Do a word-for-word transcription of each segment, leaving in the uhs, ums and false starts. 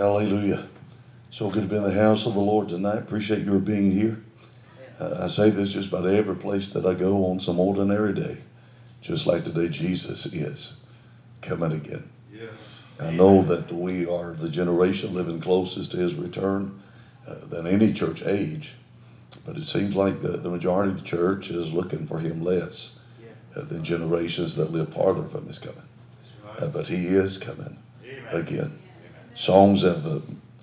Hallelujah. So good to be in the house of the Lord tonight. Appreciate your being here. Uh, I say this just about every place that I go on some ordinary day, just like today Jesus is coming again. Yes. I know that we are the generation living closest to his return uh, than any church age, but it seems like the, the majority of the church is looking for him less uh, than generations that live farther from his coming. Uh, but he is coming again. Songs have uh,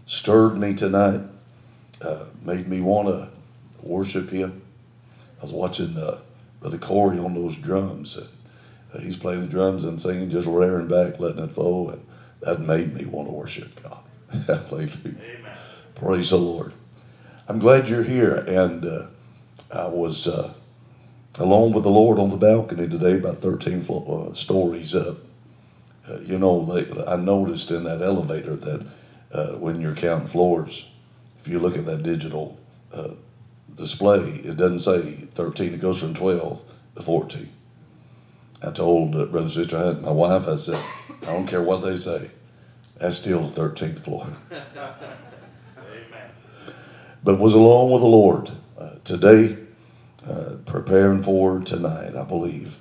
stirred me tonight, uh, made me want to worship him. I was watching uh, Brother Corey on those drums, and uh, he's playing the drums and singing, just rearing back, letting it flow, and that made me want to worship God. Hallelujah. Amen. Praise the Lord. I'm glad you're here, and uh, I was uh, alone with the Lord on the balcony today, about thirteen flo- uh, stories up. Uh, you know, they, I noticed in that elevator that uh, when you're counting floors, if you look at that digital uh, display, it doesn't say thirteen. It goes from twelve to fourteen. I told uh, Brother and Sister Hunt, my wife, I said, I don't care what they say. That's still the thirteenth floor. Amen. But was alone with the Lord uh, today, uh, preparing for tonight, I believe.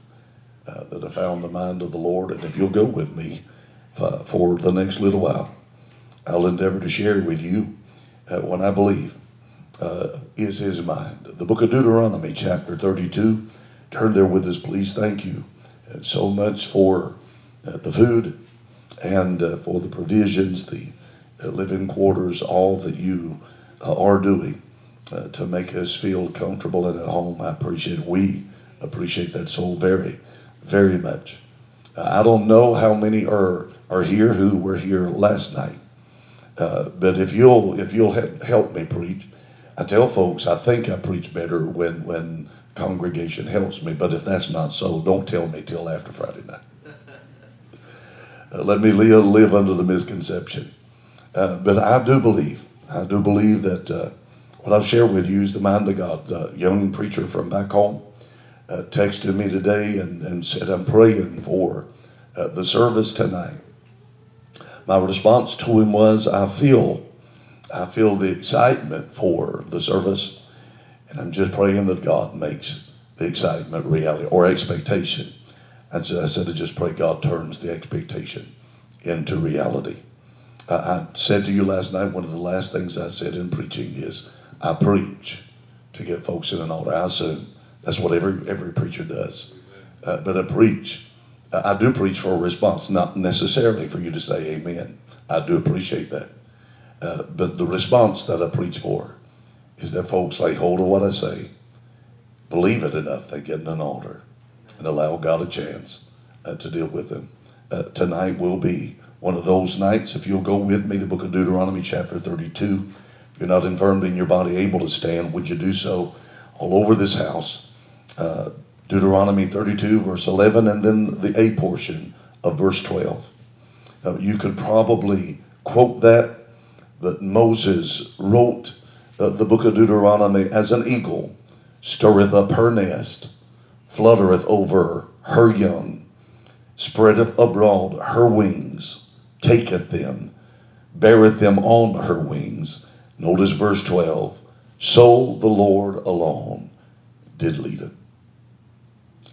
Uh, that I found the mind of the Lord. And if you'll go with me uh, for the next little while, I'll endeavor to share with you uh, what I believe uh, is his mind. The book of Deuteronomy, chapter thirty-two. Turn there with us, please. Thank you uh, so much for uh, the food and uh, for the provisions, the uh, living quarters, all that you uh, are doing uh, to make us feel comfortable and at home. I appreciate it. We appreciate that so very Very much. Uh, I don't know how many are are here who were here last night, uh, but if you'll if you'll he- help me preach, I tell folks I think I preach better when when congregation helps me. But if that's not so, don't tell me till after Friday night. uh, let me live live under the misconception. Uh, but I do believe I do believe that uh, what I'll share with you is the mind of God. The young preacher from back home Uh, texted me today and, and said, I'm praying for uh, the service tonight. My response to him was, I feel, I feel the excitement for the service, and I'm just praying that God makes the excitement reality or expectation. I said, I said, I just pray God turns the expectation into reality. Uh, I said to you last night, one of the last things I said in preaching is, I preach to get folks in an order. I assume that's what every every preacher does. Uh, but I preach. Uh, I do preach for a response, not necessarily for you to say amen. I do appreciate that. Uh, but the response that I preach for is that folks lay hold of what I say, believe it enough, they get in an altar, and allow God a chance uh, to deal with them. Uh, tonight will be one of those nights. If you'll go with me, the book of Deuteronomy, chapter thirty-two. If you're not infirmed in your body, able to stand, would you do so all over this house? Uh, Deuteronomy thirty-two, verse eleven, and then the A portion of verse twelve. Uh, you could probably quote that, but Moses wrote uh, the book of Deuteronomy, as an eagle stirreth up her nest, fluttereth over her young, spreadeth abroad her wings, taketh them, beareth them on her wings. Notice verse twelve, so the Lord alone did lead him.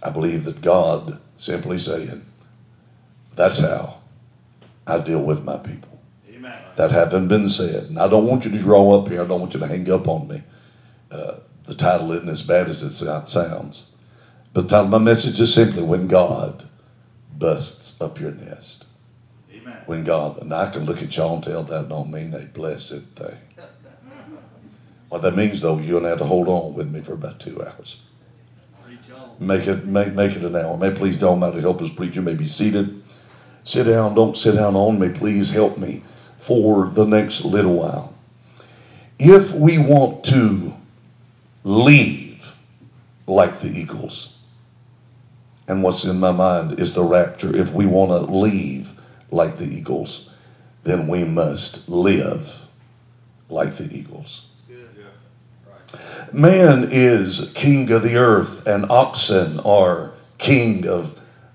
I believe that God simply saying, that's how I deal with my people. Amen. That haven't been said. And I don't want you to draw up here. I don't want you to hang up on me. Uh, the title isn't as bad as it sounds. But the title of my message is simply, when God busts up your nest. Amen. When God, and I can look at y'all and tell that don't mean a blessed thing. What that means, though, you're going to have to hold on with me for about two hours. Make it make, make it an hour. May please don't matter. Help us preach. You may be seated. Sit down. Don't sit down on me. Please help me for the next little while. If we want to leave like the eagles, and what's in my mind is the rapture. If we want to leave like the eagles, then we must live like the eagles. Man is king of the earth, and oxen are king of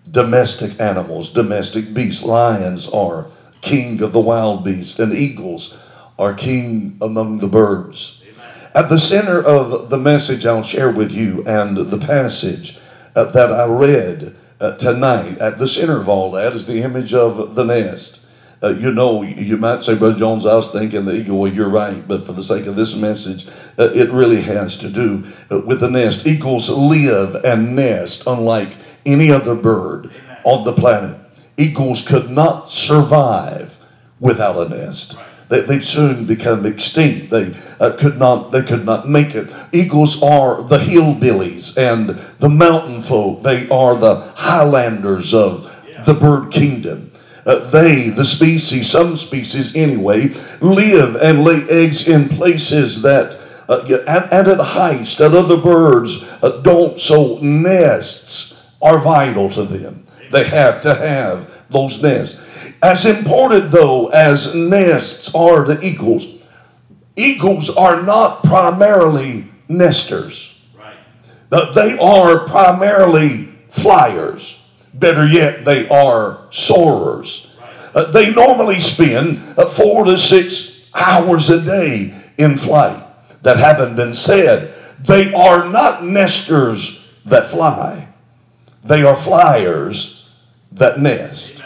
domestic animals, domestic beasts. Lions are king of the wild beasts, and eagles are king among the birds. Amen. At the center of the message I'll share with you, and the passage uh, that I read uh, tonight, at the center of all that is the image of the nest. Uh, you know, you might say, Brother Jones, I was thinking the eagle. Well, you're right, but for the sake of this message, uh, it really has to do uh, with the nest. Eagles live and nest unlike any other bird on the planet. Eagles could not survive without a nest. They, they'd soon become extinct. They uh, could not. They could not make it. Eagles are the hillbillies and the mountain folk. They are the highlanders of the bird kingdom. Uh, they, the species, some species anyway, live and lay eggs in places that, uh, at, at, at heights that other birds uh, don't. So nests are vital to them. They have to have those nests. As important, though, as nests are to eagles, eagles are not primarily nesters. Right. They are primarily flyers. Better yet, they are soarers. Uh, they normally spend uh, four to six hours a day in flight. That having been said, they are not nesters that fly. They are flyers that nest.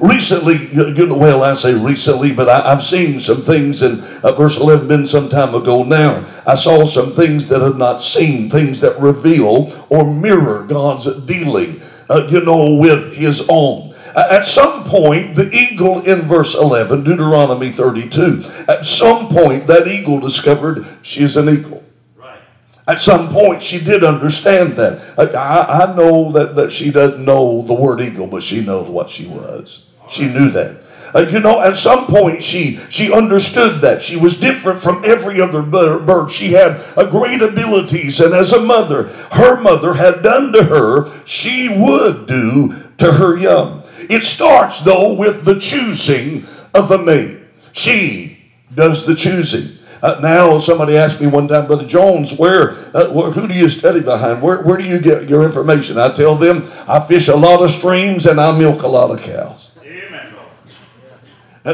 Recently, you know, well, I say recently, but I, I've seen some things in uh, verse eleven, been some time ago now. I saw some things that I've not seen, things that reveal or mirror God's dealing Uh, you know, with his own. Uh, at some point, the eagle in verse eleven, Deuteronomy thirty-two, at some point that eagle discovered she is an eagle. Right. At some point she did understand that. Uh, I, I know that, that she doesn't know the word eagle, but she knows what she was. Right. She knew that. Uh, you know, at some point she she understood that she was different from every other bird. She had a great abilities, and as a mother, her mother had done to her, she would do to her young. It starts, though, with the choosing of a mate. She does the choosing. Uh, now, somebody asked me one time, Brother Jones, where, uh, where who do you study behind? Where, where do you get your information? I tell them, I fish a lot of streams and I milk a lot of cows.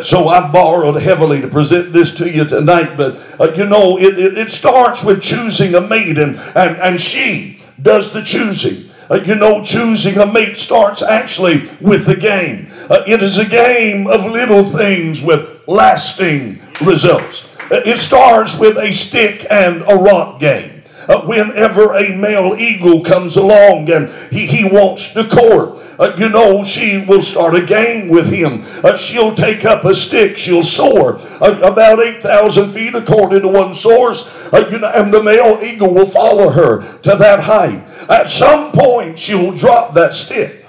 So I borrowed heavily to present this to you tonight, but uh, you know, it, it, it starts with choosing a mate, and, and, and she does the choosing. Uh, you know, choosing a mate starts actually with the game. Uh, it is a game of little things with lasting results. Uh, it starts with a stick and a rock game. Uh, whenever a male eagle comes along and he, he wants to court, uh, you know, she will start a game with him. Uh, she'll take up a stick. She'll soar uh, about eight thousand feet according to one source, uh, you know, and the male eagle will follow her to that height. At some point, she will drop that stick,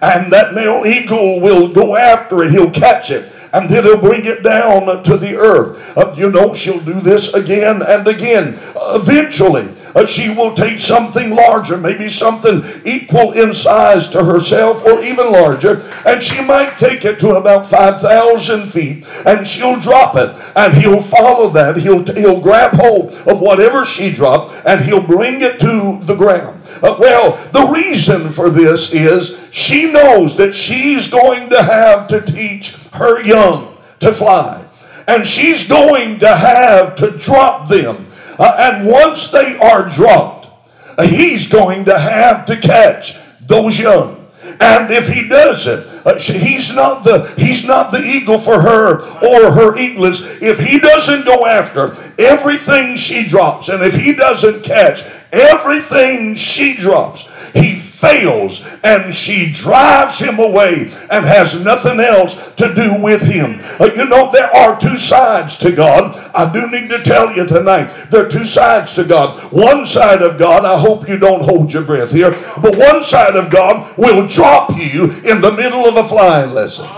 and that male eagle will go after it. He'll catch it, and then he'll bring it down to the earth. Uh, you know, she'll do this again and again. Uh, eventually, Uh, she will take something larger, maybe something equal in size to herself or even larger, and she might take it to about five thousand feet, and she'll drop it, and he'll follow that. He'll, he'll grab hold of whatever she dropped, and he'll bring it to the ground. Uh, well, the reason for this is she knows that she's going to have to teach her young to fly, and she's going to have to drop them. Uh, and once they are dropped, uh, he's going to have to catch those young. And if he doesn't, uh, she, he's not the he's not the eagle for her or her eaglets. If he doesn't go after everything she drops, and if he doesn't catch everything she drops, he fails, and she drives him away and has nothing else to do with him. Uh, you know, there are two sides to God. I do need to tell you tonight, there are two sides to God. One side of God, I hope you don't hold your breath here, but one side of God will drop you in the middle of a flying lesson.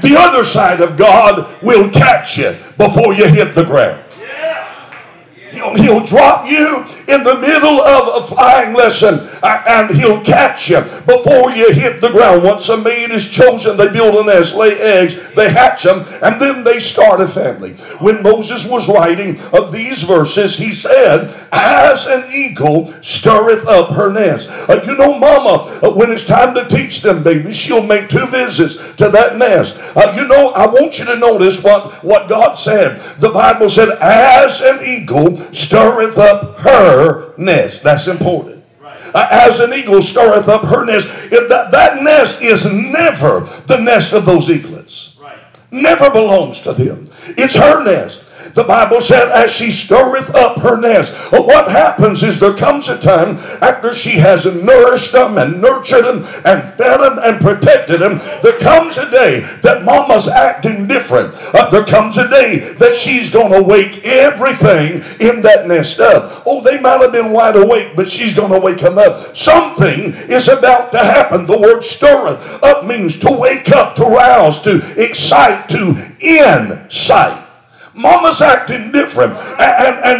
The other side of God will catch you before you hit the ground. He'll, he'll drop you in the middle of a flying lesson, and he'll catch you before you hit the ground. Once a man is chosen, they build a nest, lay eggs, they hatch them, and then they start a family. When Moses was writing of these verses, he said, as an eagle stirreth up her nest. Uh, you know, Mama, uh, when it's time to teach them babies, she'll make two visits to that nest. Uh, you know, I want you to notice what, what God said. The Bible said, as an eagle stirreth up her nest. That's important. Uh, as an eagle stirreth up her nest. If that, that nest is never the nest of those eaglets. Right. Never belongs to them. It's her nest. The Bible said, as she stirreth up her nest. Well, what happens is there comes a time after she has nourished them and nurtured them and fed them and protected them, there comes a day that Mama's acting different. Uh, there comes a day that she's going to wake everything in that nest up. Oh, they might have been wide awake, but she's going to wake them up. Something is about to happen. The word stirreth up means to wake up, to rouse, to excite, to incite. Mama's acting different, and,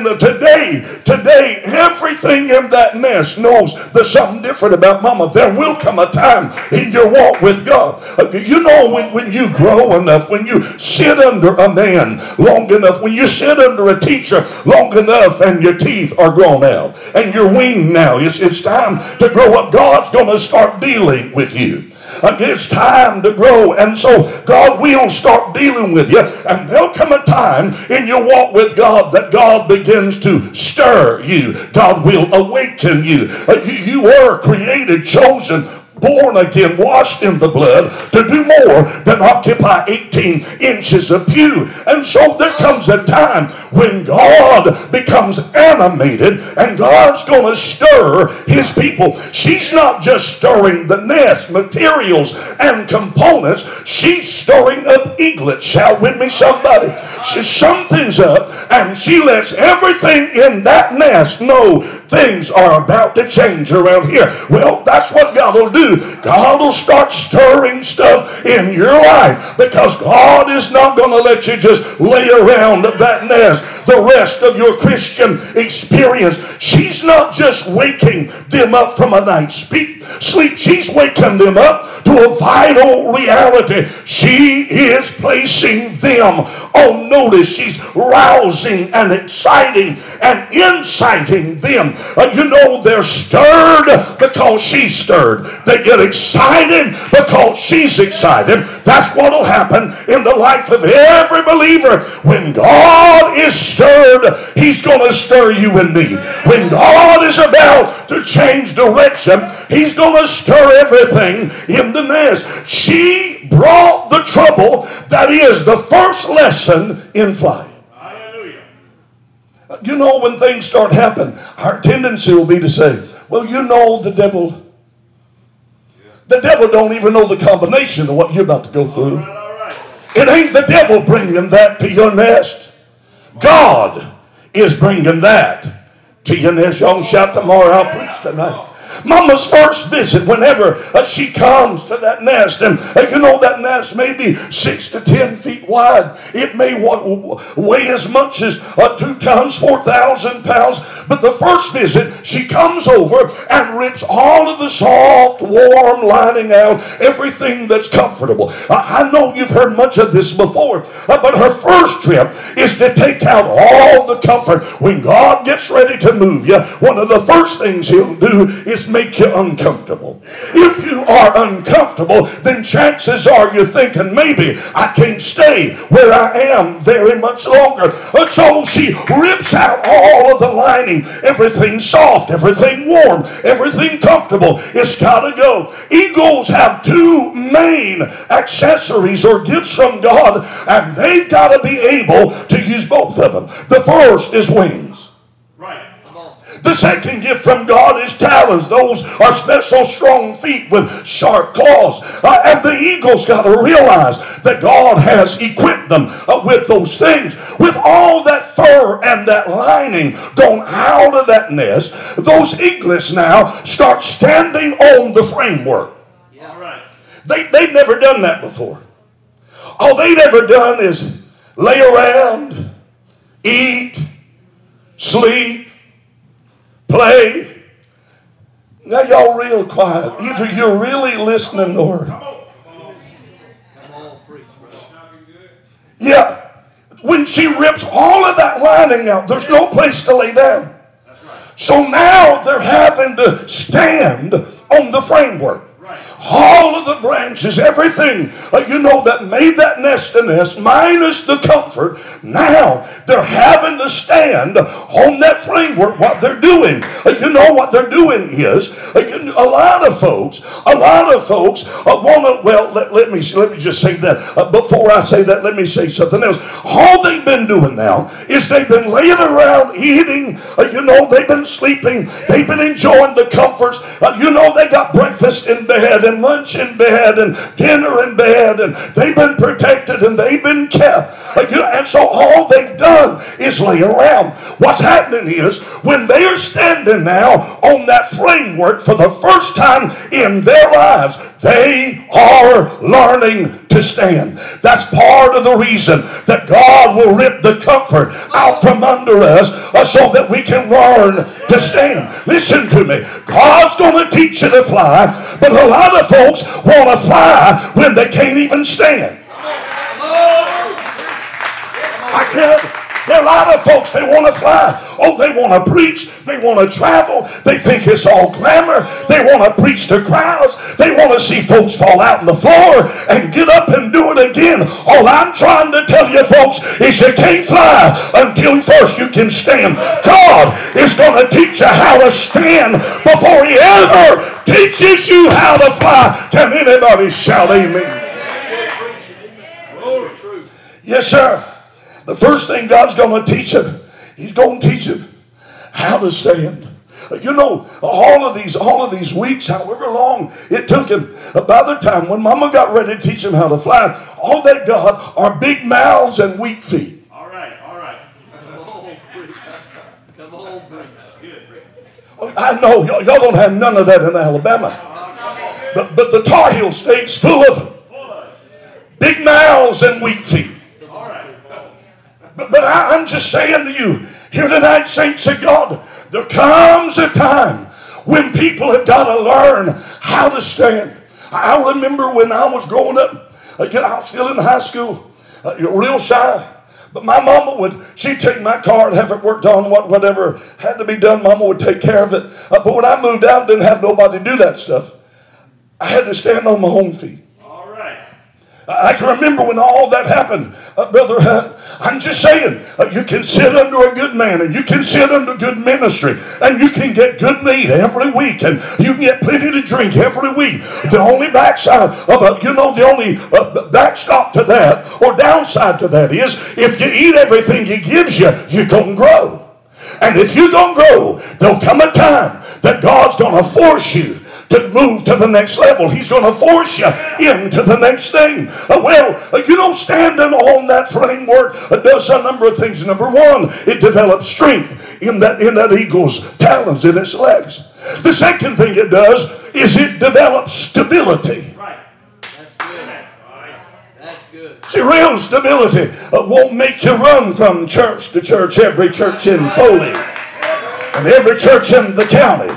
and, and today, today, everything in that nest knows there's something different about Mama. There will come a time in your walk with God. You know, when, when you grow enough, when you sit under a man long enough, when you sit under a teacher long enough, and your teeth are grown out, and you're winged now, it's, it's time to grow up. God's going to start dealing with you. It's time to grow, and so God will start dealing with you, and there'll come a time in your walk with God that God begins to stir you. God will awaken you. You were created, chosen, born again, washed in the blood, to do more than occupy eighteen inches of pew. And so there comes a time when God becomes animated, and God's going to stir his people. She's not just stirring the nest, materials, and components. She's stirring up eaglets. Shout with me, somebody. She, something's up, and she lets everything in that nest know things are about to change around here. Well, that's what God will do. God will start stirring stuff in your life, because God is not going to let you just lay around that nest the rest of your Christian experience. She's not just waking them up from a night's sleep. She's waking them up to a vital reality. She is placing them on notice. She's rousing and exciting and inciting them. Uh, you know, they're stirred because she's stirred. They get excited because she's excited. That's what will happen in the life of every believer. When God is stirred, he's going to stir you and me. When God is about to change direction, he's going to stir everything in the nest. She brought the trouble. That is the first lesson in flight. Hallelujah. You know, when things start happening, our tendency will be to say, well, you know, the devil... The devil don't even know the combination of what you're about to go through. All right, all right. It ain't the devil bringing that to your nest. God is bringing that to your nest. Y'all shout tomorrow. I'll preach tonight. Mama's first visit, whenever uh, she comes to that nest, and uh, you know, that nest may be six to ten feet wide. It may wa- weigh as much as uh, two tons, four thousand pounds. But the first visit, she comes over and rips all of the soft, warm lining out, everything that's comfortable. Uh, I know you've heard much of this before, uh, but her first trip is to take out all the comfort. When God gets ready to move you, one of the first things he'll do is make you uncomfortable. If you are uncomfortable, then chances are you're thinking, maybe I can't stay where I am very much longer. And so she rips out all of the lining. Everything soft, everything warm, everything comfortable. It's gotta go. Eagles have two main accessories or gifts from God, and they've got to be able to use both of them. The first is wings. Right. The second gift from God is talons. Those are special strong feet with sharp claws. Uh, and the eagle's got to realize that God has equipped them uh, with those things. With all that fur and that lining gone out of that nest, those eaglets now start standing on the framework. Yeah. All right. They, they've never done that before. All they've ever done is lay around, eat, sleep, play. Now y'all real quiet. Either you're really listening or... Yeah. When she rips all of that lining out, there's no place to lay down. So now they're having to stand on the framework. All of the branches, everything, uh, you know, that made that nest a nest, minus the comfort. Now they're having to stand on that framework. What they're doing, uh, you know, what they're doing is uh, you, a lot of folks, a lot of folks uh, want to. Well, let, let me let me just say that uh, before I say that, let me say something else. All they've been doing now is they've been laying around eating. Uh, you know, they've been sleeping. They've been enjoying the comforts. Uh, you know, they got breakfast in bed. And lunch in bed and dinner in bed, and they've been protected and they've been kept. And so all they've done is lay around. What's happening is when they are standing now on that framework for the first time in their lives, they are learning to stand. That's part of the reason that God will rip the comfort out from under us uh, so that we can learn to stand. Listen to me. God's going to teach you to fly, but a lot of folks want to fly when they can't even stand. I can't. There are a lot of folks, they want to fly. Oh, they want to preach. They want to travel. They think it's all glamour. They want to preach to crowds. They want to see folks fall out on the floor and get up and do it again. All I'm trying to tell you, folks, is you can't fly until first you can stand. God is going to teach you how to stand before He ever teaches you how to fly. Can anybody shout amen? Yes, sir. The first thing God's going to teach him, He's going to teach him how to stand. You know, all of these, all of these weeks, however long it took him, by the time when Mama got ready to teach him how to fly, all they got are big mouths and weak feet. All right, all right. Come on, preach. Come on, preach. I know y'all, y'all don't have none of that in Alabama, but but the Tar Heel State's full of them. Big mouths and weak feet. But, but I, I'm just saying to you, here tonight, saints of God, there comes a time when people have got to learn how to stand. I remember when I was growing up, again, I was still in high school, uh, real shy. But my mama would, she'd take my car and have it worked on, what, whatever had to be done, mama would take care of it. Uh, but when I moved out, didn't have nobody do that stuff. I had to stand on my own feet. I can remember when all that happened, uh, brother. Uh, I'm just saying, uh, you can sit under a good man, and you can sit under good ministry, and you can get good meat every week, and you can get plenty to drink every week. The only backside, uh, you know, the only uh, backstop to that or downside to that is if you eat everything He gives you, you're gonna grow. And if you don't grow, there'll come a time that God's gonna force you to move to the next level. He's going to force you into the next thing. Uh, well, uh, you know, standing on that framework uh, does a number of things. Number one, it develops strength in that, in that eagle's talons, in its legs. The second thing it does is it develops stability. Right. That's good. Right. That's good. See, real stability uh, won't make you run from church to church, every church in Foley and every church in the county.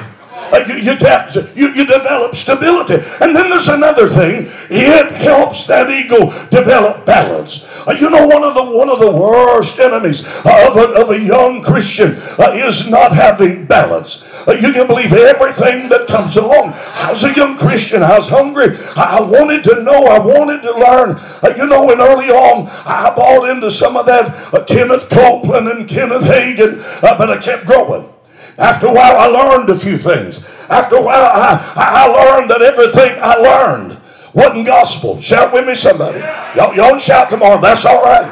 Uh, you, you, adapt, you, you develop stability. And then there's another thing. It helps that eagle develop balance. Uh, you know, one of the one of the worst enemies uh, of, a, of a young Christian uh, is not having balance. Uh, you can believe everything that comes along. I was a young Christian. I was hungry. I, I wanted to know. I wanted to learn. Uh, you know, and early on, I bought into some of that uh, Kenneth Copeland and Kenneth Hagin, uh, but I kept growing. After a while, I learned a few things. After a while, I, I learned that everything I learned wasn't gospel. Shout with me, somebody. Y'all, y'all shout tomorrow. That's all right.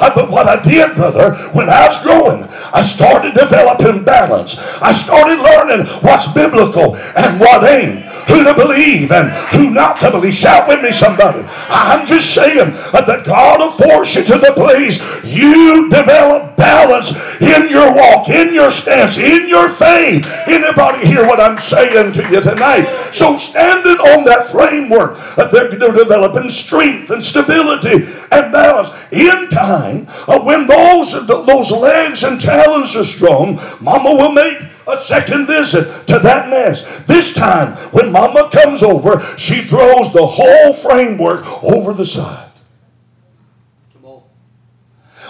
I, but what I did, brother, when I was growing, I started developing balance. I started learning what's biblical and what ain't. Who to believe and who not to believe. Shout with me, somebody. I'm just saying that God will force you to the place you develop balance in your walk, in your stance, in your faith. Anybody hear what I'm saying to you tonight? So standing on that framework, they're, they're developing strength and stability and balance. In time, when those, those legs and talons are strong, mama will make a second visit to that nest. This time, when Mama comes over, she throws the whole framework over the side.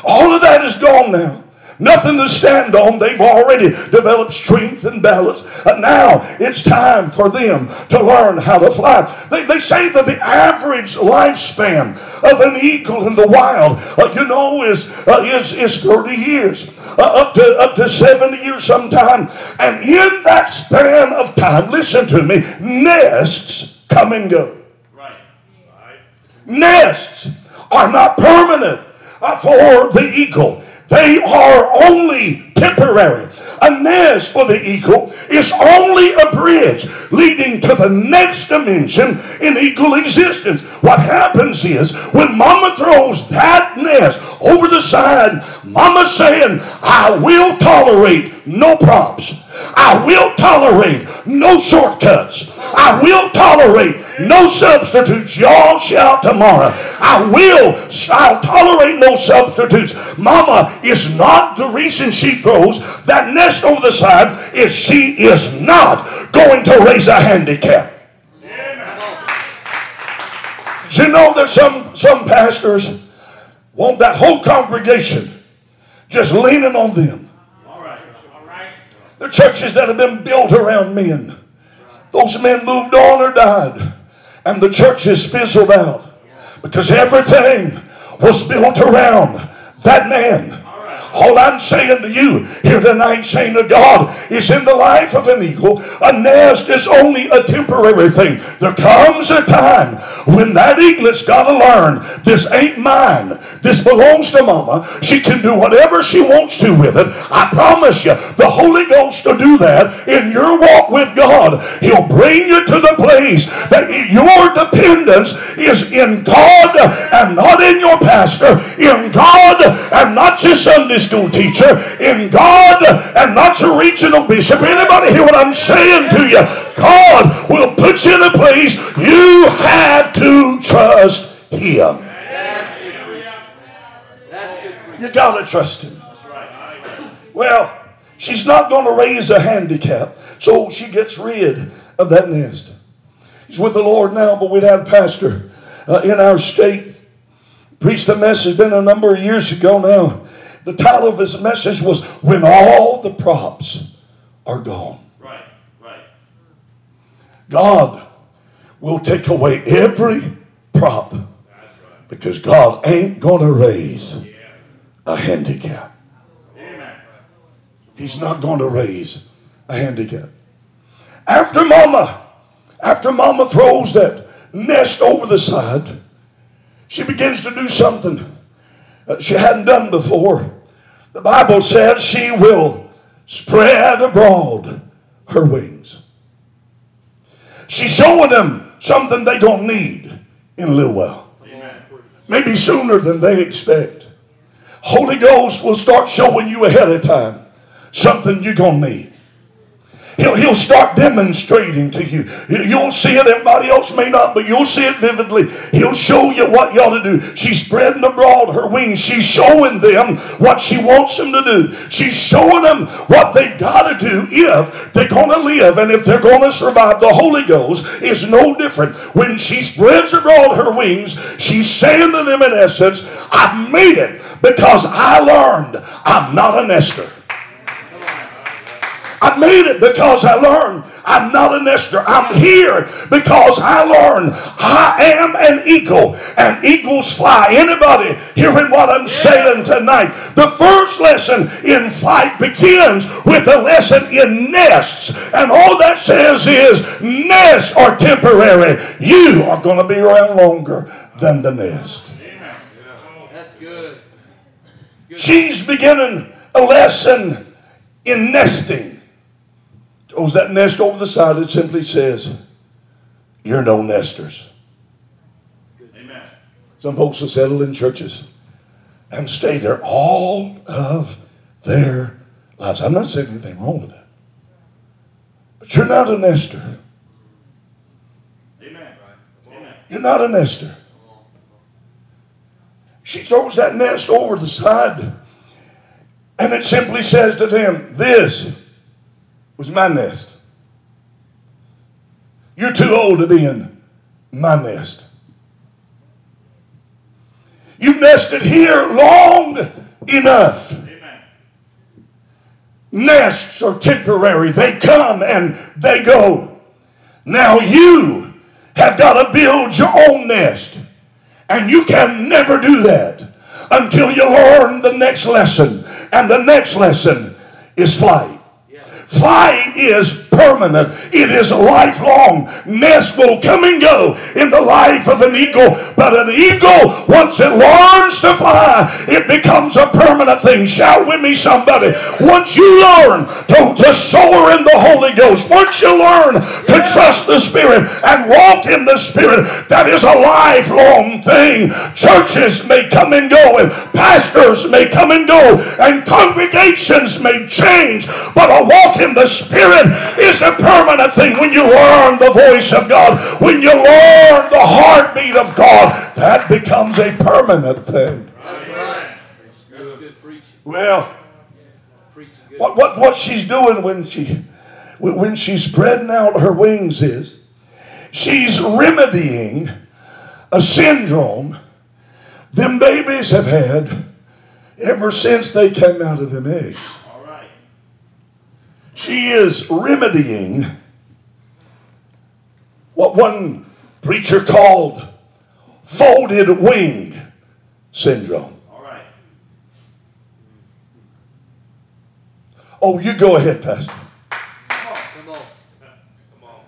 All of that is gone now. Nothing to stand on. They've already developed strength and balance. And now it's time for them to learn how to fly. They, they say that the average lifespan of an eagle in the wild, uh, you know, is, uh, is, is thirty years. Uh, up to up to seventy years sometime. And in that span of time, listen to me, nests come and go. Right. Right. Nests are not permanent for the eagle. They are only temporary. A nest for the eagle is only a bridge leading to the next dimension in eagle existence. What happens is when Mama throws that nest over the side, Mama's saying, I will tolerate no props. I will tolerate no shortcuts. I will tolerate no substitutes. Y'all shout tomorrow. I will I'll tolerate no substitutes. Mama is not the reason she throws that nest over the side, is she is not going to raise a handicap. Yeah. You know that some, some pastors want that whole congregation just leaning on them. The churches that have been built around men. Those men moved on or died. And the churches fizzled out. Because everything was built around that man. All I'm saying to you here tonight, saying to God, is in the life of an eagle, a nest is only a temporary thing. There comes a time when that eaglet's got to learn, this ain't mine. This belongs to Mama. She can do whatever she wants to with it. I promise you, the Holy Ghost will do that in your walk with God. He'll bring you to the place that your dependence is in God and not in your pastor, in God and not your Sunday school teacher, in God and not your regional bishop. Anybody hear what I'm saying to you? God will put you in a place you have to trust Him. You gotta trust Him. Well, she's not gonna raise a handicap, so she gets rid of that nest. He's with the Lord now, but we'd had a pastor uh, in our state preached a message, been a number of years ago now. The title of his message was When All the Props Are Gone. Right, right. God will take away every prop. That's right. Because God ain't going to raise yeah. a handicap. Amen. He's not going to raise a handicap. After Mama, after Mama throws that nest over the side, she begins to do something she hadn't done before. The Bible says she will spread abroad her wings. She's showing them something they don't need in a little while. Amen. Maybe sooner than they expect. Holy Ghost will start showing you ahead of time something you're going to need. He'll, he'll start demonstrating to you. You'll see it. Everybody else may not, but you'll see it vividly. He'll show you what you ought to do. She's spreading abroad her wings. She's showing them what she wants them to do. She's showing them what they've got to do if they're going to live and if they're going to survive. The Holy Ghost is no different. When she spreads abroad her wings, she's saying to them in essence, I made it because I learned I'm not a nester. I made it because I learned I'm not a nester. I'm here because I learned I am an eagle, and eagles fly. Anybody hearing what I'm saying tonight? The first lesson in flight begins with a lesson in nests, and all that says is nests are temporary. You are going to be around longer than the nest. Yeah. Oh, that's good. Good. She's beginning a lesson in nesting. Oh, that nest over the side, it simply says, you're no nesters. Amen. Some folks will settle in churches and stay there all of their lives. I'm not saying anything wrong with that. But you're not a nester. Amen. Amen. You're not a nester. She throws that nest over the side, and it simply says to them, this was my nest. You're too old to be in my nest. You've nested here long enough. Amen. Nests are temporary. They come and they go. Now you have got to build your own nest. And you can never do that until you learn the next lesson. And the next lesson is flight. Yeah. Flight is permanent. It is lifelong. Nests will come and go in the life of an eagle. But an eagle, once it learns to fly, it becomes a permanent thing. Shout with me, somebody. Once you learn to, to soar in the Holy Ghost, once you learn to yeah. trust the Spirit and walk in the Spirit, that is a lifelong thing. Churches may come and go, and pastors may come and go, and congregations may change, but a walk in the Spirit is a permanent thing. When you learn the voice of God, when you learn the heartbeat of God, that becomes a permanent thing. That's right. That's good preaching. Well, what, what, what she's doing when she when she's spreading out her wings is she's remedying a syndrome them babies have had ever since they came out of them eggs. She is remedying what one preacher called folded wing syndrome. All right. Oh, you go ahead, Pastor. Come on, come on. Come on.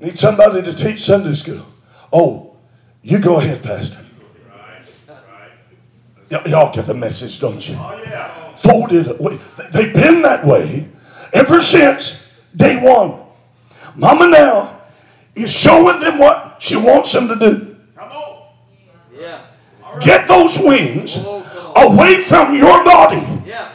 Need somebody to teach Sunday school. Oh, you go ahead, Pastor. Right, right. Y- y'all get the message, don't you? Oh, yeah. Folded wing. They've been that way ever since day one. Mama now is showing them what she wants them to do. Come on. Yeah. Right. Get those wings oh, away from your body. Yeah.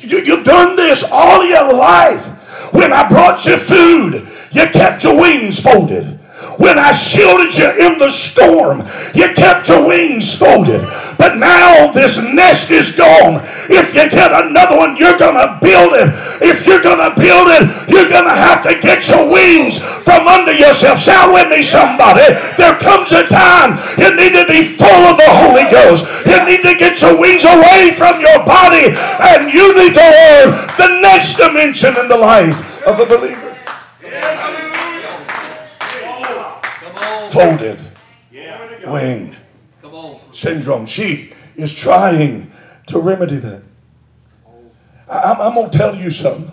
You, you've done this all your life. When I brought you food, you kept your wings folded. When I shielded you in the storm, you kept your wings folded. But now this nest is gone. If you get another one, you're going to build it. If you're going to build it, you're going to have to get your wings from under yourself. Shout with me, somebody. There comes a time you need to be full of the Holy Ghost. You need to get your wings away from your body. And you need to learn the next dimension in the life of the believer. Folded yeah. wing syndrome. She is trying to remedy that. I'm, I'm going to tell you something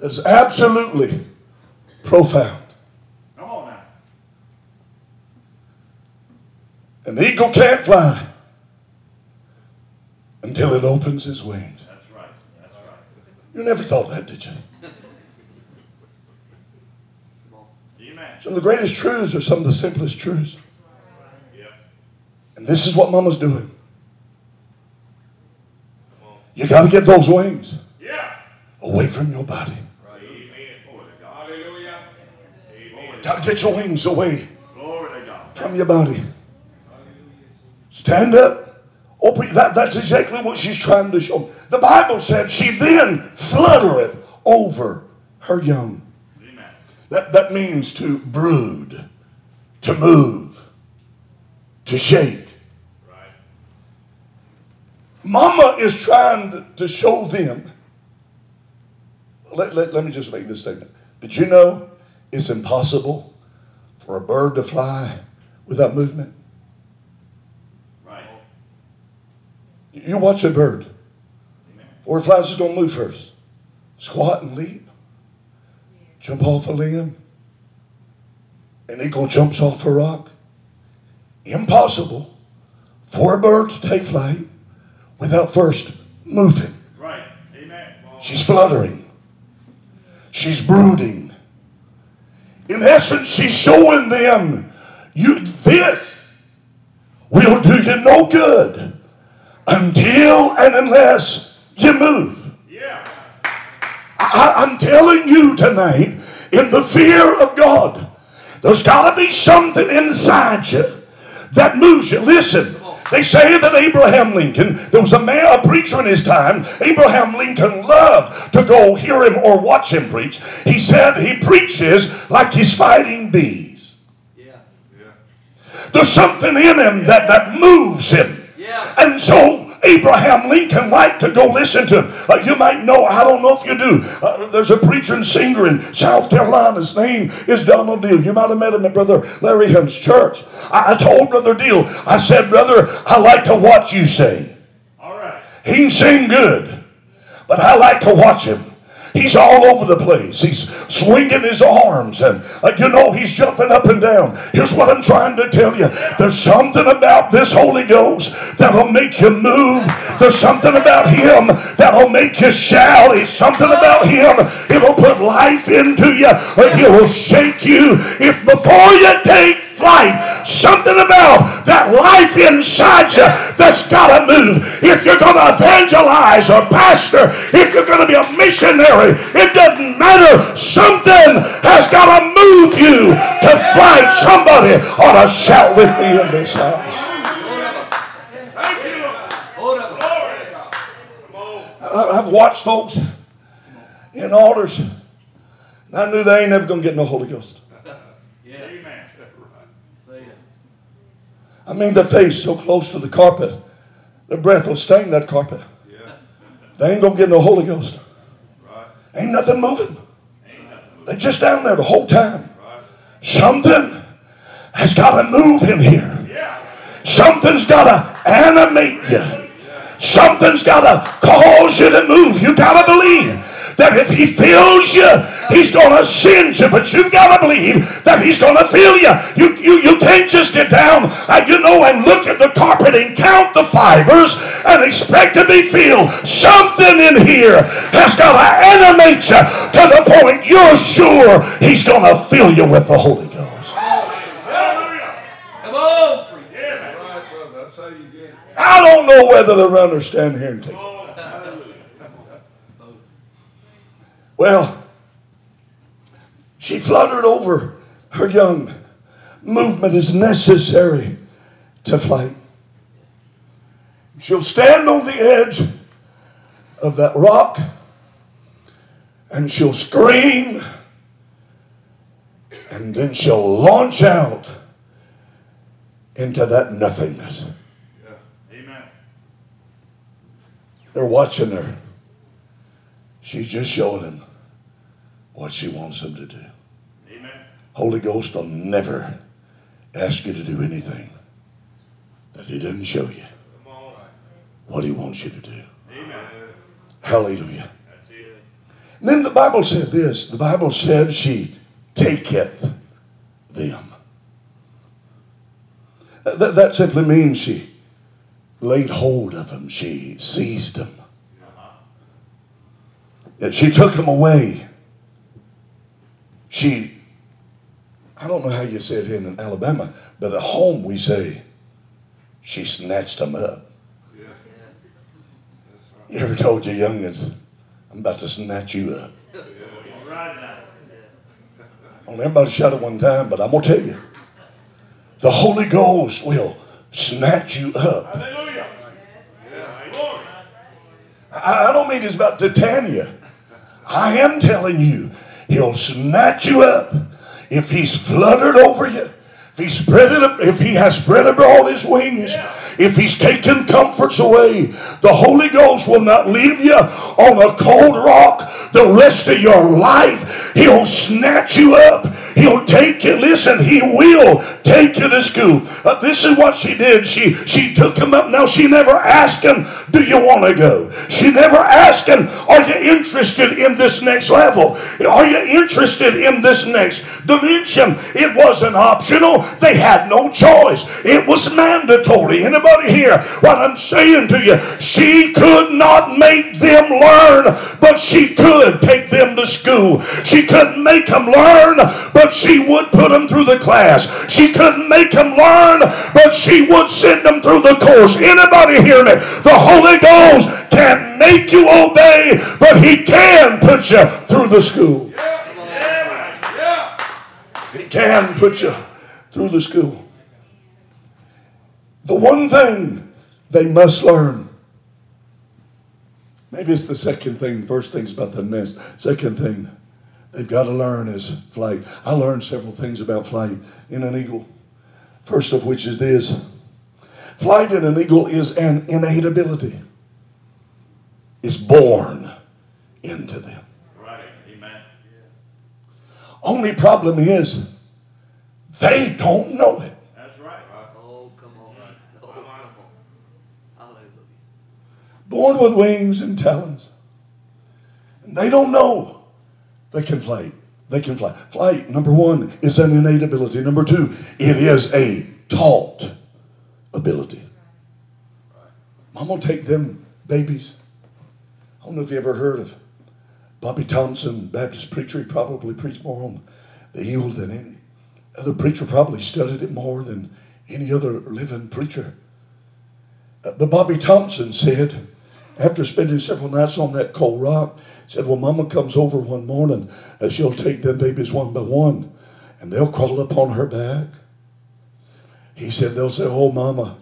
that's absolutely profound. Come on now. An eagle can't fly until it opens its wings. That's right. That's right. You never thought that, did you? Some of the greatest truths are some of the simplest truths. And this is what Mama's doing. You got to get those wings away from your body. Got to get your wings away from your body. Stand up. Open. That, that's exactly what she's trying to show. The Bible said she then fluttereth over her young. That, that means to brood, to move, to shake. Right. Mama is trying to show them. Let, let, let me just make this statement. Did you know it's impossible for a bird to fly without movement? Right. You watch a bird. Amen. Before it flies, it's going to move first. Squat and leap. Jump off a limb. An eagle jumps off a rock. Impossible for a bird to take flight without first moving. Right. Amen. She's fluttering. She's brooding. In essence, she's showing them, you, this will do you no good until and unless you move. I, I'm telling you tonight, in the fear of God, there's got to be something inside you that moves you. Listen, They say that Abraham Lincoln, there was a man, a preacher in his time, Abraham Lincoln loved to go hear him or watch him preach. He said he preaches like he's fighting bees. Yeah. Yeah. There's something in him that, that moves him. Yeah. And so Abraham Lincoln liked to go listen to him. Uh, you might know, I don't know if you do, uh, there's a preacher and singer in South Carolina. His name is Donald Deal. You might have met him at Brother Larry Hem's church. I, I told Brother Deal, I said, Brother, I like to watch you sing. All right. He can sing good, but I like to watch him. He's all over the place. He's swinging his arms and, uh, you know, he's jumping up and down. Here's what I'm trying to tell you. There's something about this Holy Ghost that'll make you move. There's something about him that'll make you shout. It's something about him. It'll put life into you. Or it will shake you. If before you take flight, something about that life inside you that's got to move. If you're going to evangelize or pastor, if you're going to be a missionary, it doesn't matter. Something has got to move you to fight. Somebody ought to shout with me in this house. I've watched folks in altars, and I knew they ain't never going to get no Holy Ghost. I mean, the face so close to the carpet, the breath will stain that carpet. Yeah. They ain't going to get no Holy Ghost. Right. Ain't nothing moving. Ain't nothing moving. They're just down there the whole time. Right. Something has got to move in here. Yeah. Something's got to animate you. Yeah. Something's got to cause you to move. You got to believe that if he fills you, he's going to send you. But you've got to believe that he's going to fill you. You, you. you can't just get down and, you know, and look at the carpet and count the fibers and expect to be filled. Something in here has got to animate you to the point you're sure he's going to fill you with the Holy Ghost. I don't know whether the runners stand here and take it. Well, she fluttered over her young. Movement is necessary to flight. She'll stand on the edge of that rock and she'll scream, and then she'll launch out into that nothingness. Yeah. Amen. They're watching her. She's just showing them what she wants them to do. Amen. Holy Ghost will never ask you to do anything that he doesn't show you what he wants you to do. Amen. Hallelujah. That's it. And then the Bible said this. The Bible said she taketh them. That, that simply means she laid hold of them. She seized them. And she took them away. She, I don't know how you say it here in Alabama, but at home we say, she snatched them up. Yeah. Yeah. Right. You ever told your youngins, I'm about to snatch you up? Yeah. Right. Only everybody shut it one time, but I'm going to tell you, the Holy Ghost will snatch you up. Hallelujah. Yeah. I, I don't mean it's about Titania. I am telling you, he'll snatch you up. If he's fluttered over you, if he spread it up, if he has spread abroad his wings, yeah. If he's taken comforts away, the Holy Ghost will not leave you on a cold rock the rest of your life. He'll snatch you up. He'll take you. Listen, he will take you to school. Uh, this is what she did. She she took him up. Now, she never asked him, do you want to go? She never asked him, are you interested in this next level? Are you interested in this next dimension? It wasn't optional. They had no choice. It was mandatory. Anybody hear what I'm saying to you? She could not make them learn, but she could take them to school. She couldn't make them learn, but But she would put them through the class. She couldn't make them learn, but she would send them through the course. Anybody hear me? The Holy Ghost can't make you obey, but he can put you through the school. Yeah, yeah, yeah. He can put you through the school. the one thing they must learn. Maybe it's the second thing. First thing's about the nest. Second thing they've got to learn is flight. I learned several things about flight in an eagle. First of which is this. Flight in an eagle is an innate ability. It's born into them. Right. Amen. Only problem is they don't know it. That's right. Oh, come on. Oh, come on. Hallelujah. Born with wings and talons. And they don't know they can fly. They can fly. Flight, number one, is an innate ability. Number two, it is a taught ability. I'm going to take them babies. I don't know if you ever heard of Bobby Thompson, Baptist preacher. He probably preached more on the eagle than any other preacher, probably studied it more than any other living preacher. Uh, but Bobby Thompson said, after spending several nights on that cold rock, said, well, Mama comes over one morning and she'll take them babies one by one and they'll crawl up on her back. He said, they'll say, oh, Mama,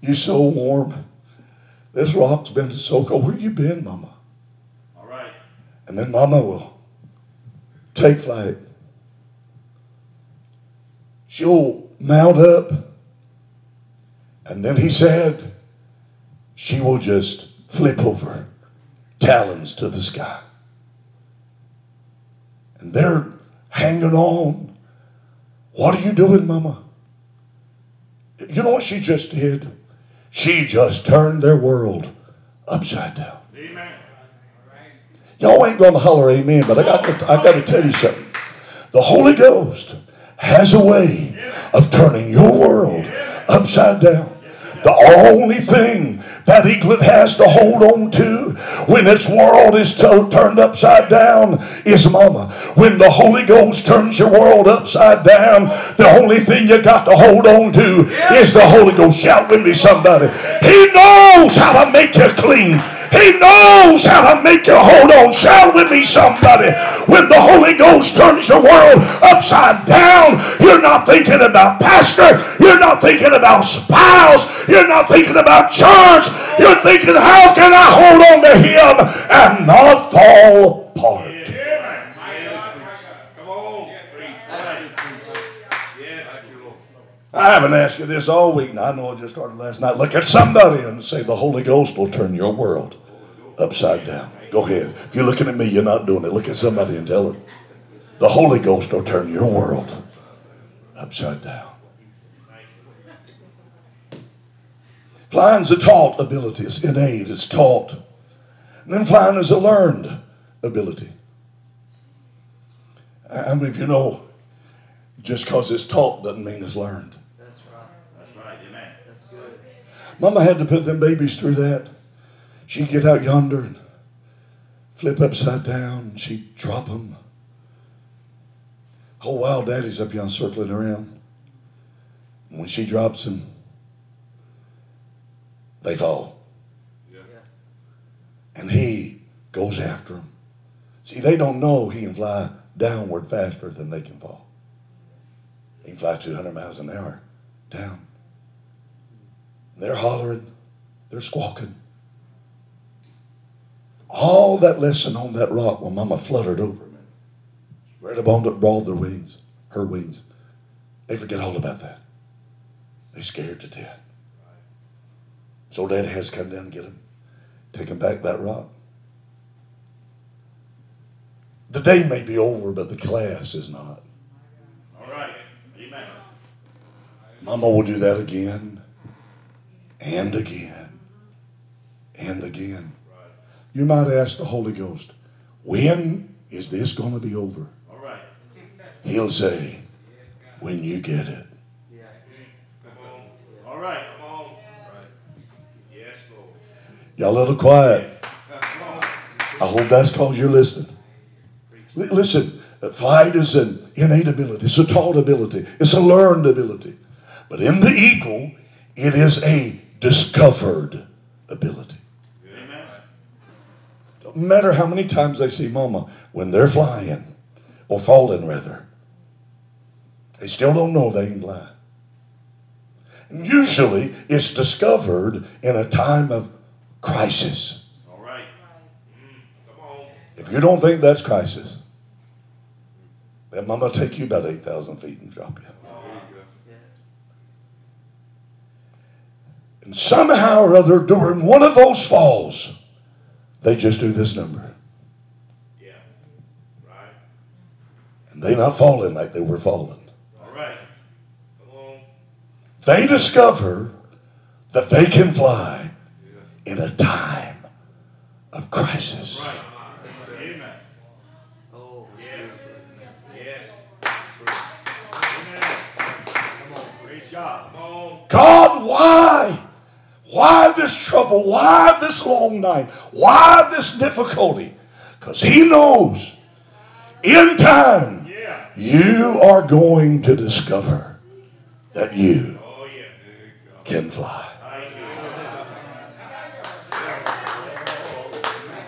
you're so warm. This rock's been so cold. Where you been, Mama? All right. And then Mama will take flight. She'll mount up. And then he said, she will just flip over, talons to the sky. And they're hanging on. What are you doing, Mama? You know what she just did? She just turned their world upside down. Amen. Y'all ain't going to holler amen, but I got to, I got to tell you something. The Holy Ghost has a way of turning your world upside down. The only thing that eaglet has to hold on to when its world is to- turned upside down is Mama. When the Holy Ghost turns your world upside down, the only thing you got to hold on to is the Holy Ghost. Shout with me, somebody. He knows how to make you clean. He knows how to make you hold on. Shout with me, somebody. When the Holy Ghost turns your world upside down, you're not thinking about pastor. You're not thinking about spouse. You're not thinking about church. You're thinking, how can I hold on to him and not fall apart? I haven't asked you this all week. Now, I know I just started last night. Look at somebody and say, the Holy Ghost will turn your world upside down. Go ahead. If you're looking at me, you're not doing it. Look at somebody and tell them, the Holy Ghost will turn your world upside down. Flying's a taught ability. It's innate. It's taught. And then flying is a learned ability. I mean, if you know, just because it's taught doesn't mean it's learned. That's right. That's right. Amen. That's good. Mama had to put them babies through that. She'd get out yonder and flip upside down. And she'd drop them. Whole wild daddy's up yonder circling around. And when she drops them, they fall. Yeah. And he goes after them. See, they don't know he can fly downward faster than they can fall. He can fly two hundred miles an hour down. They're hollering. They're squawking. All that lesson on that rock when Mama fluttered over him. Right up on the broad their wings, her wings. They forget all about that. They're scared to death. So Daddy has to come down and get him. Take him back that rock. The day may be over, but the class is not. Mama will do that again and again and again. You might ask the Holy Ghost, when is this going to be over? All right. He'll say, when you get it. Yeah. All right. Come on. Yes, Lord. Y'all a little quiet. I hope that's because you're listening. L- listen, flight is an innate ability. It's a taught ability. It's a learned ability. But in the eagle, it is a discovered ability. Amen. No matter how many times they see Mama, when they're flying, or falling rather, they still don't know they can fly. usually is discovered in a time of crisis. All right. Mm, come on. If you don't think that's crisis, then I'm going to take you about eight thousand feet and drop you. And somehow or other, during one of those falls, they just do this number. Yeah. Right. And they're not falling like they were falling. All right. Come on. They discover that they can fly in a time of crisis. Right. Amen. Oh, yes. Yes. Amen. Come on. Praise God. Come on. God, why? Why this trouble? Why this long night? Why this difficulty? Because he knows in time yeah. you are going to discover that you oh, yeah. can fly.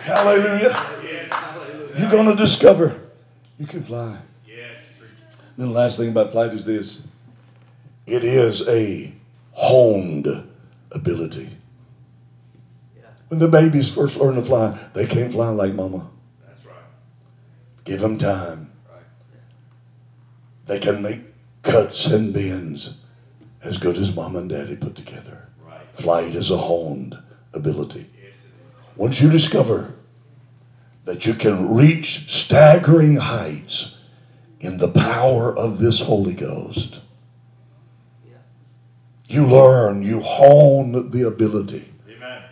Hallelujah. Yes. You're going to discover you can fly. Yes. Then the last thing about flight is this. It is a honed ability. When the babies first learn to fly, they can't fly like mama. That's right. Give them time. Right. They can make cuts and bends as good as mom and daddy put together. Right. Flight is a honed ability. Yes, once you discover that you can reach staggering heights in the power of this Holy Ghost, you learn, you hone the ability Amen.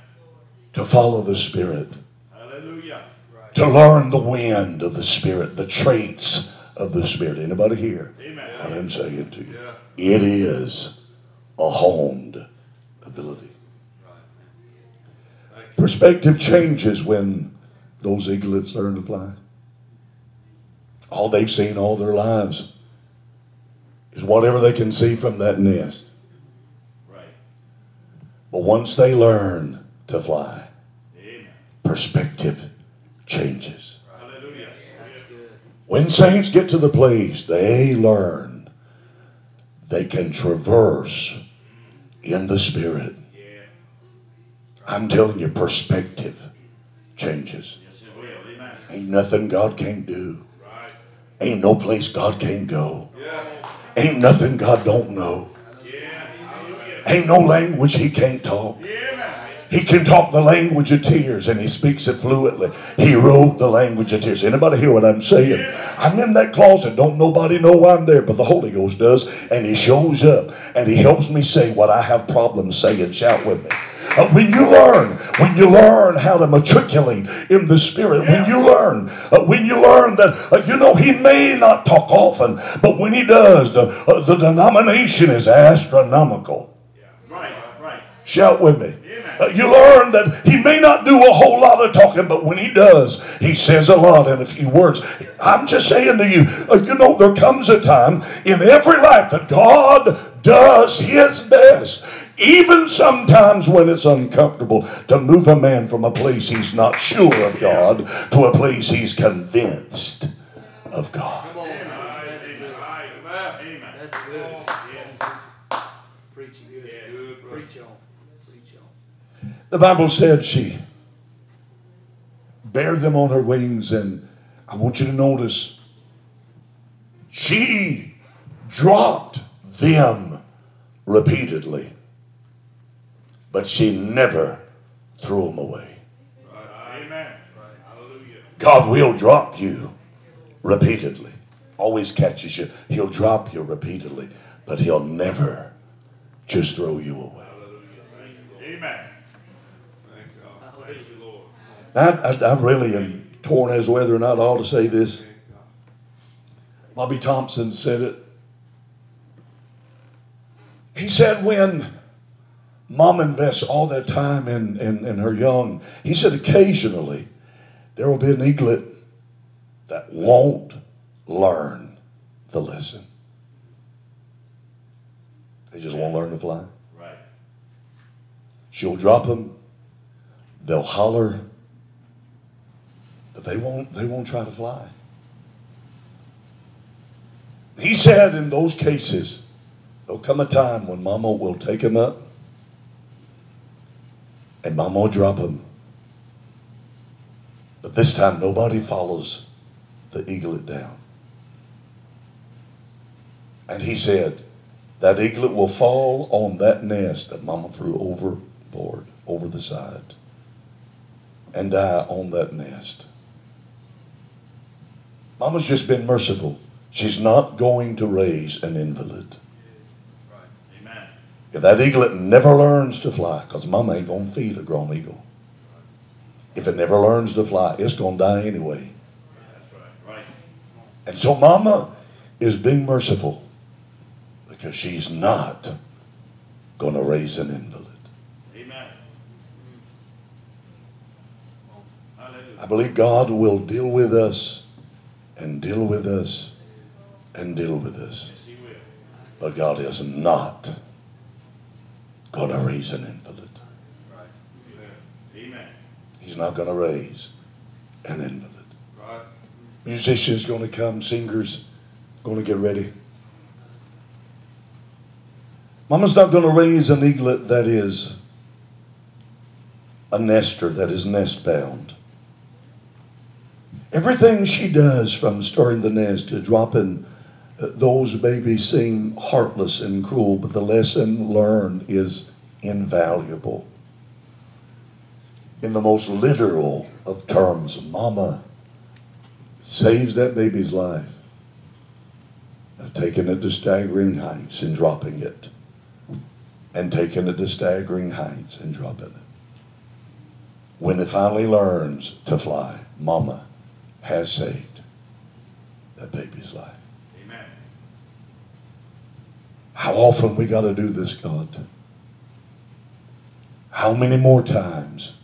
To follow the Spirit, Hallelujah. Right. To learn the wind of the Spirit, the traits of the Spirit. Anybody here? Amen. What I'm saying to you. Yeah. It is a honed ability. Right. Perspective changes when those eaglets learn to fly. All they've seen all their lives is whatever they can see from that nest. But once they learn to fly, Amen. Perspective changes. Hallelujah. When saints get to the place they learn, they can traverse in the Spirit. I'm telling you, perspective changes. Ain't nothing God can't do. Ain't no place God can't go. Ain't nothing God don't know. Ain't no language he can't talk. He can talk the language of tears, and he speaks it fluently. He wrote the language of tears. Anybody hear what I'm saying? I'm in that closet. Don't nobody know why I'm there, but the Holy Ghost does, and he shows up, and he helps me say what I have problems saying. Shout with me. Uh, when you learn, when you learn how to matriculate in the Spirit, yeah. when you learn, uh, when you learn that, uh, you know, he may not talk often, but when he does, the, uh, the denomination is astronomical. Shout with me. Uh, you learn that he may not do a whole lot of talking, but when he does, he says a lot in a few words. I'm just saying to you, uh, you know, there comes a time in every life that God does his best, even sometimes when it's uncomfortable, to move a man from a place he's not sure of God to a place he's convinced of God. The Bible said she bare them on her wings, and I want you to notice, she dropped them repeatedly, but she never threw them away. Amen. God will drop you repeatedly. Always catches you. He'll drop you repeatedly, but he'll never just throw you away. Amen. I, I, I really am torn as to whether or not I ought to say this. Bobby Thompson said it. He said when mom invests all that time in, in, in her young, he said occasionally there will be an eaglet that won't learn the lesson. They just won't learn to fly. Right. She'll drop them. They'll holler. But they won't, they won't try to fly. He said in those cases, There'll come a time when Mama will take him up and Mama will drop him. But this time nobody follows the eaglet down. And he said, that eaglet will fall on that nest that Mama threw overboard, over the side, and die on that nest. Mama's just been merciful. She's not going to raise an invalid. Right. Amen. If that eaglet never learns to fly, because Mama ain't going to feed a grown eagle. If it never learns to fly, it's going to die anyway. That's right. Right. And so Mama is being merciful because she's not going to raise an invalid. Amen. I believe God will deal with us and deal with us and deal with us. Yes, He will. But God is not going to raise an invalid. Right. Amen. Amen. He's not going to raise an invalid. Right. Musicians going to come, singers going to get ready. Mama's not going to raise an eaglet that is a nester, that is nest bound. Everything she does, from stirring the nest to dropping those babies, seem heartless and cruel, but the lesson learned is invaluable. In the most literal of terms, Mama saves that baby's life by taking it to staggering heights and dropping it, and taking it to staggering heights and dropping it. When it finally learns to fly, Mama has saved that baby's life. Amen. How often we got to do this, God? How many more times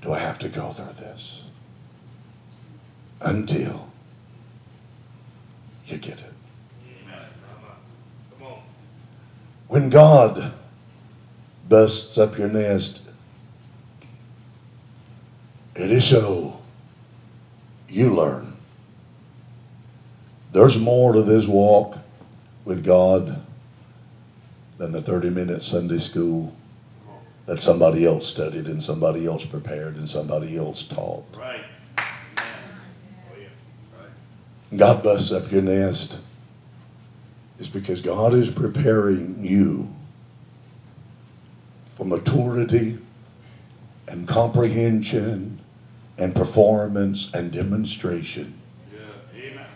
do I have to go through this? Until you get it. Amen. Come on. When God busts up your nest, it is so you learn. There's more to this walk with God than the thirty-minute Sunday school that somebody else studied and somebody else prepared and somebody else taught. Right. God busts up your nest is because God is preparing you for maturity and comprehension and performance and demonstration. Yeah. Amen.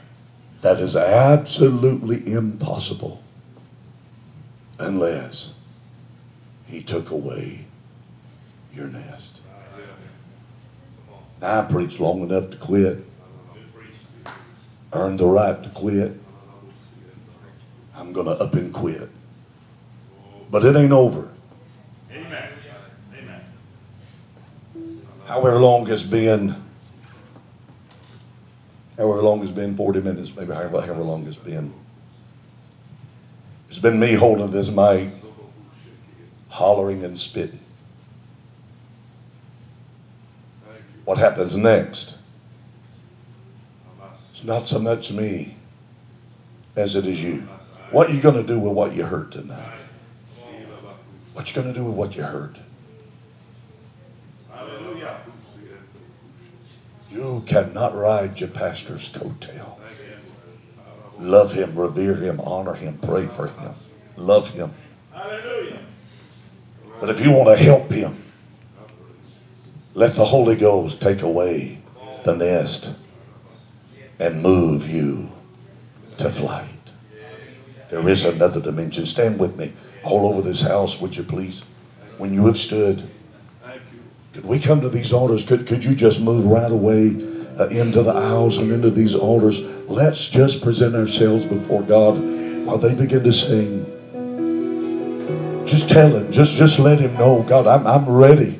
That is absolutely impossible unless He took away your nest. Yeah. Now, I preached long enough to quit. Earned the right to quit. I'm going to up and quit. But it ain't over. Amen. Amen. However long it's been, however long it's been, forty minutes, maybe however, however long it's been. It's been me holding this mic, hollering and spitting. What happens next? It's not so much me as it is you. What are you going to do with what you heard tonight? What you going to do with what you heard? Hallelujah. You cannot ride your pastor's coattail. Love him, revere him, honor him, pray for him, love him. Hallelujah. But if you want to help him, let the Holy Ghost take away the nest and move you to flight. There is another dimension. Stand with me all over this house, would you please? When you have stood, could we come to these altars? Could, could you just move right away uh, into the aisles and into these altars? Let's just present ourselves before God while they begin to sing. Just tell him, just, just let him know, God, I'm, I'm ready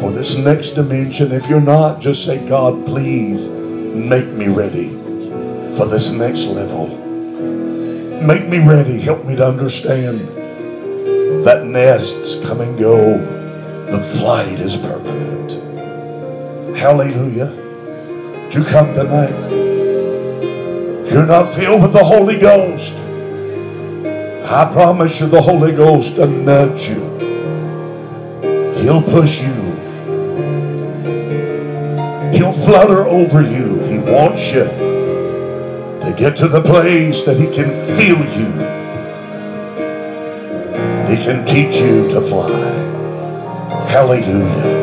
for this next dimension. If you're not, just say, God, please, make me ready for this next level. Make me ready. Help me to understand that nests come and go. The flight is permanent. Hallelujah. Did you come tonight? If you're not filled with the Holy Ghost, I promise you the Holy Ghost will nudge you. He'll push you. He'll flutter over you. He wants you to get to the place that he can feel you. And he can teach you to fly. Hallelujah.